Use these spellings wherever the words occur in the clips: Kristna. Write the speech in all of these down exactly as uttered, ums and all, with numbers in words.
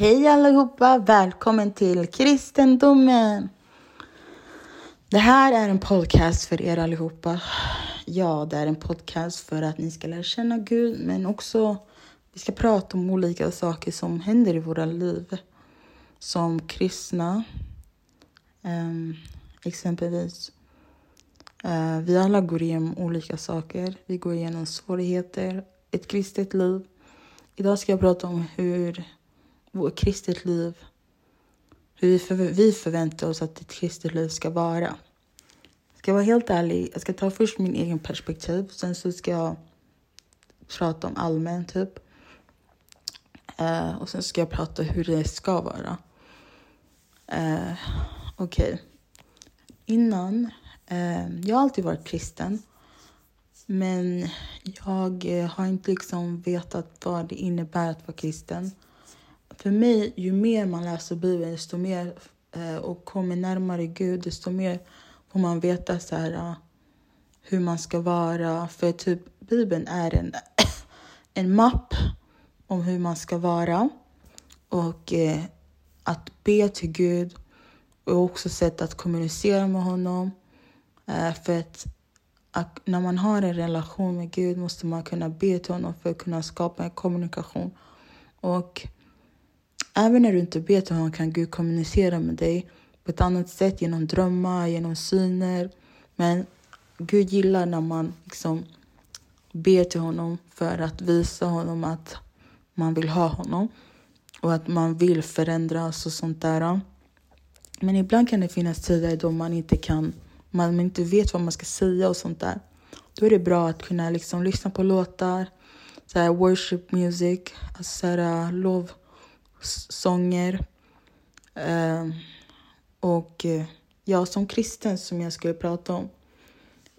Hej allihopa, välkommen till kristendomen. Det här är en podcast för er allihopa. Ja, det är en podcast för att ni ska lära känna Gud, men också vi ska prata om olika saker som händer i våra liv. Som kristna, um, exempelvis. Uh, vi alla går igenom olika saker. Vi går igenom svårigheter, ett kristet liv. Idag ska jag prata om hur vårt kristet liv, hur vi förväntar oss att ett kristet liv ska vara. Ska jag vara helt ärlig, jag ska ta först min egen perspektiv. Sen så ska jag prata om allmän typ. Uh, och sen ska jag prata hur det ska vara. Uh, Okej. Okay. Innan, uh, jag har alltid varit kristen. Men jag har inte liksom vetat vad det innebär att vara kristen. För mig, ju mer man läser Bibeln, desto mer eh, och kommer närmare Gud, desto mer får man veta så här, hur man ska vara. För typ Bibeln är en, en mapp om hur man ska vara. Och eh, att be till Gud och också sätt att kommunicera med honom. Eh, för att, att när man har en relation med Gud måste man kunna be till honom för att kunna skapa en kommunikation. Och även när du inte ber till honom kan Gud kommunicera med dig på ett annat sätt, genom drömmar, genom syner. Men Gud gillar när man liksom ber till honom för att visa honom att man vill ha honom. Och att man vill förändras och sånt där. Men ibland kan det finnas tider då man inte kan, man inte vet vad man ska säga och sånt där. Då är det bra att kunna liksom lyssna på låtar, så här worship music, alltså så här, lov. sånger eh, och ja, som kristen som jag skulle prata om,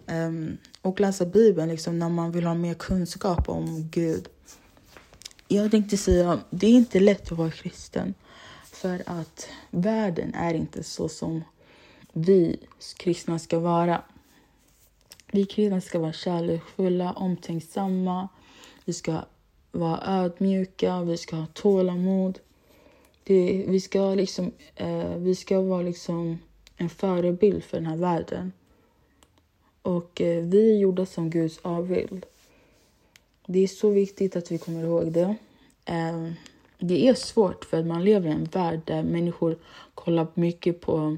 eh, och läsa Bibeln liksom, när man vill ha mer kunskap om Gud. Jag tänkte säga, det är inte lätt att vara kristen, för att världen är inte så som vi kristna ska vara. Vi kristna ska vara kärleksfulla, omtänksamma, vi ska vara ödmjuka, vi ska ha tålamod. Det, vi ska liksom, eh, vi ska vara liksom en förebild för den här världen. Och eh, vi gjorde som Guds avbild. Det är så viktigt att vi kommer ihåg det. Eh, det är svårt för att man lever i en värld där människor kollar mycket på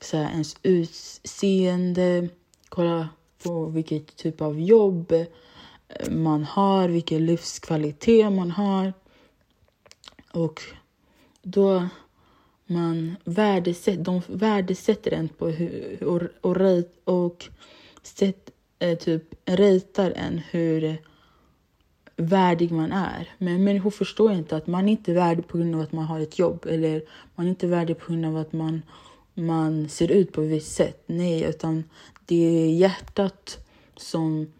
så här, ens utseende, kollar på vilket typ av jobb man har, vilken livskvalitet man har. Och då man värdesätter, de värdesätter en på hur, och, och, och sätt, eh, typ ritar en hur värdig man är. Men människor förstår inte att man inte är värdig på grund av att man har ett jobb, eller man är inte värdig på grund av att man, man ser ut på ett visst sätt. Nej, utan det är hjärtat som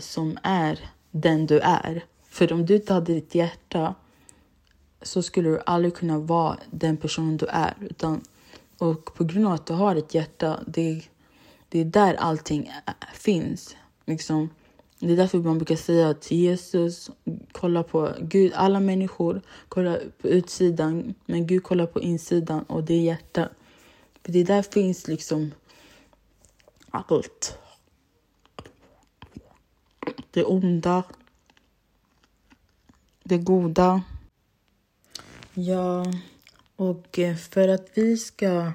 som är den du är. För om du inte hade ditt hjärta så skulle du aldrig kunna vara den personen du är. Utan, och på grund av att du har ett hjärta, det, det är där allting finns. Liksom. Det är därför man brukar säga att Jesus kollar på Gud. Alla människor kollar på utsidan, men Gud kollar på insidan, och det är hjärta. För det där finns liksom allt. Det onda, det goda. Ja, och för att vi ska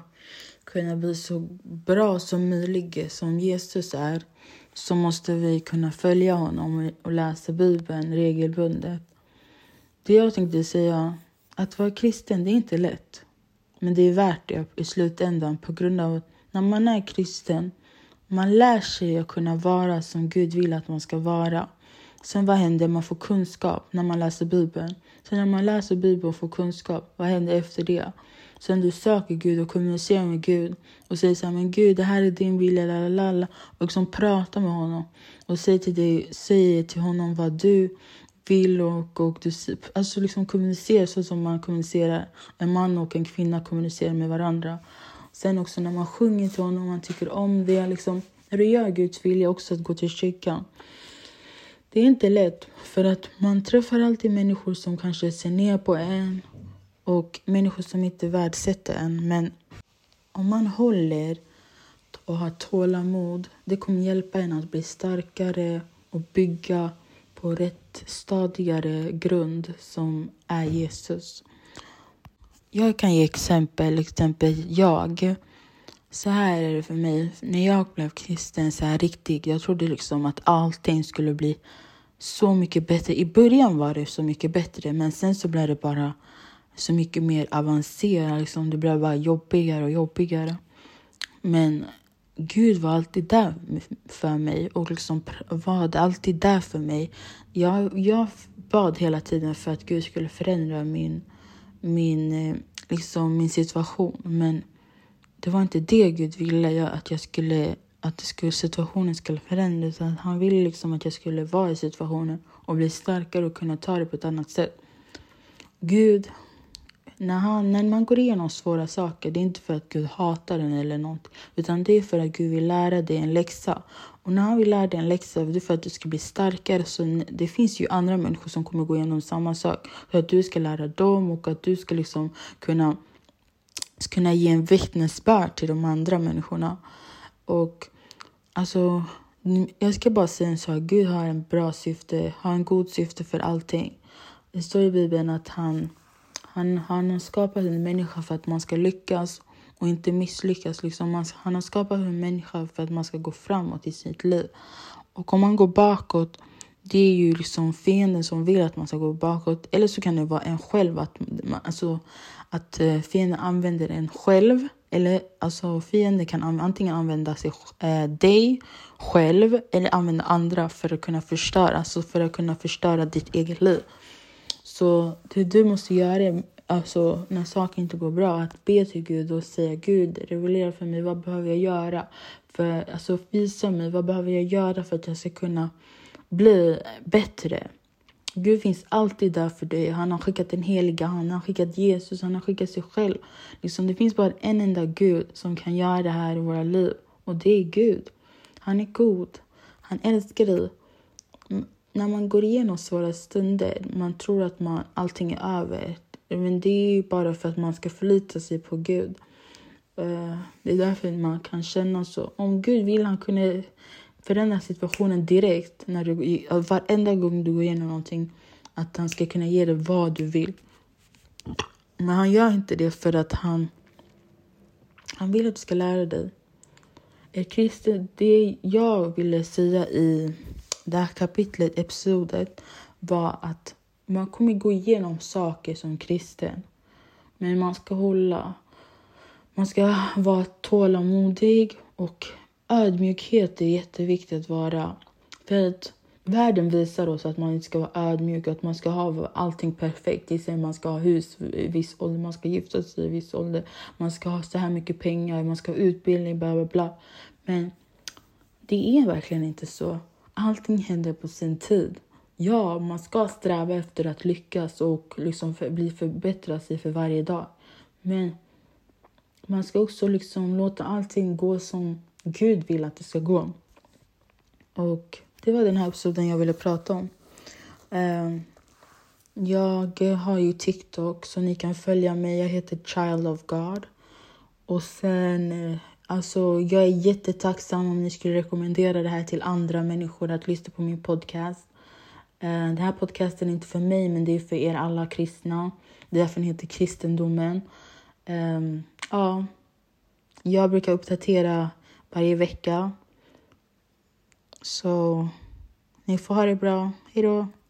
kunna bli så bra som möjligt som Jesus är, så måste vi kunna följa honom och läsa Bibeln regelbundet. Det jag tänkte säga, att vara kristen, det är inte lätt. Men det är värt det i slutändan, på grund av att när man är kristen, man lär sig att kunna vara som Gud vill att man ska vara. Sen vad händer? Man får kunskap när man läser Bibeln. Sen när man läser Bibeln och får kunskap, vad händer efter det? Sen du söker Gud och kommunicerar med Gud. Och säger så här, men Gud, det här är din vilja, lalala. Och liksom pratar med honom. Och säger till, dig, säger till honom vad du vill. Och, och du, alltså liksom kommunicera så som man kommunicerar. En man och en kvinna kommunicerar med varandra. Sen också när man sjunger till honom, man tycker om det. Liksom, när du gör Guds vilja, också att gå till kyrkan. Det är inte lätt, för att man träffar alltid människor som kanske ser ner på en. och människor som inte värdesätter en. Men om man håller och har tålamod, det kommer hjälpa en att bli starkare och bygga på rätt stadigare grund som är Jesus. Jag kan ge exempel, exempel jag. Så här är det för mig. När jag blev kristen så här riktigt, jag trodde liksom att allting skulle bli så mycket bättre. I början var det så mycket bättre, men sen så blev det bara så mycket mer avancerat. Liksom. Det blev bara jobbigare och jobbigare. Men Gud var alltid där för mig och liksom var alltid där för mig. Jag, jag bad hela tiden för att Gud skulle förändra min, min, liksom min situation. Men det var inte det Gud ville, att, jag skulle, att det skulle, situationen skulle förändras. Han ville liksom att jag skulle vara i situationen och bli starkare och kunna ta det på ett annat sätt. Gud... När, han, när man går igenom svåra saker, det är inte för att Gud hatar den eller något, utan det är för att Gud vill lära dig en läxa. Och när han vill lära dig en läxa, det är för att du ska bli starkare. Så det finns ju andra människor som kommer gå igenom samma sak, för att du ska lära dem och att du ska liksom kunna, kunna ge en vittnesbörd till de andra människorna. Och alltså, jag ska bara säga en sak. Gud har en bra syfte, har en god syfte för allting. Det står i Bibeln att han... Han, han har skapat en människa för att man ska lyckas och inte misslyckas. Liksom. Han har skapat en människa för att man ska gå framåt i sitt liv. Och om man går bakåt, det är ju liksom fienden som vill att man ska gå bakåt. Eller så kan det vara en själv, att, alltså, att fienden använder en själv. Eller alltså, fienden kan antingen använda sig, eh, dig själv eller använda andra för att kunna förstöra. Alltså för att kunna förstöra ditt eget liv. Så det du måste göra, alltså, när saker inte går bra, att be till Gud och säga: Gud, revelera för mig, vad behöver jag göra? För, alltså, visa mig, vad behöver jag göra för att jag ska kunna bli bättre? Gud finns alltid där för dig. Han har skickat den heliga, han har skickat Jesus, han har skickat sig själv. Liksom, det finns bara en enda Gud som kan göra det här i våra liv. Och det är Gud. Han är god. Han älskar dig. När man går igenom svåra stunder, man tror att man, allting är över. Men det är ju bara för att man ska förlita sig på Gud. Uh, det är därför man kan känna så. Om Gud vill, han kunde förändra situationen direkt. När du, varenda gång du går igenom någonting. Att han ska kunna ge dig vad du vill. Men han gör inte det för att han, han vill att du ska lära dig. Kristen, det jag ville säga i... det här kapitlet, episodet, var att man kommer gå igenom saker som kristen. Men man ska hålla, man ska vara tålamodig, och ödmjukhet är jätteviktigt att vara. För att världen visar oss att man inte ska vara ödmjuk, att man ska ha allting perfekt. Det säger man ska ha hus i viss ålder, man ska gifta sig i viss ålder, man ska ha så här mycket pengar, man ska ha utbildning, bla bla bla. Men det är verkligen inte så. Allting händer på sin tid. Ja, man ska sträva efter att lyckas och liksom för, bli förbättrad sig för varje dag. Men man ska också liksom låta allting gå som Gud vill att det ska gå. Och det var den här episoden jag ville prata om. Jag har ju TikTok, så ni kan följa mig. Jag heter Child of God. Och sen... Alltså, jag är jättetacksam om ni skulle rekommendera det här till andra människor att lyssna på min podcast. Den här podcasten är inte för mig, men det är för er alla kristna. Det är därför den heter Kristendomen. Ja, jag brukar uppdatera varje vecka. Så ni får ha det bra. Hej då!